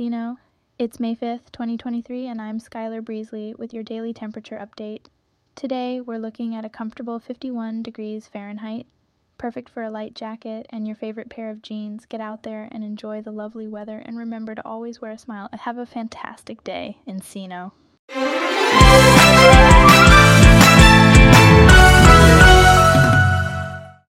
Mendocino. It's May 5th, 2023, and I'm Skyler Breezly with your daily temperature update. Today, we're looking at a comfortable 51 degrees Fahrenheit, perfect for a light jacket and your favorite pair of jeans. Get out there and enjoy the lovely weather, and remember to always wear a smile. Have a fantastic day, Encino.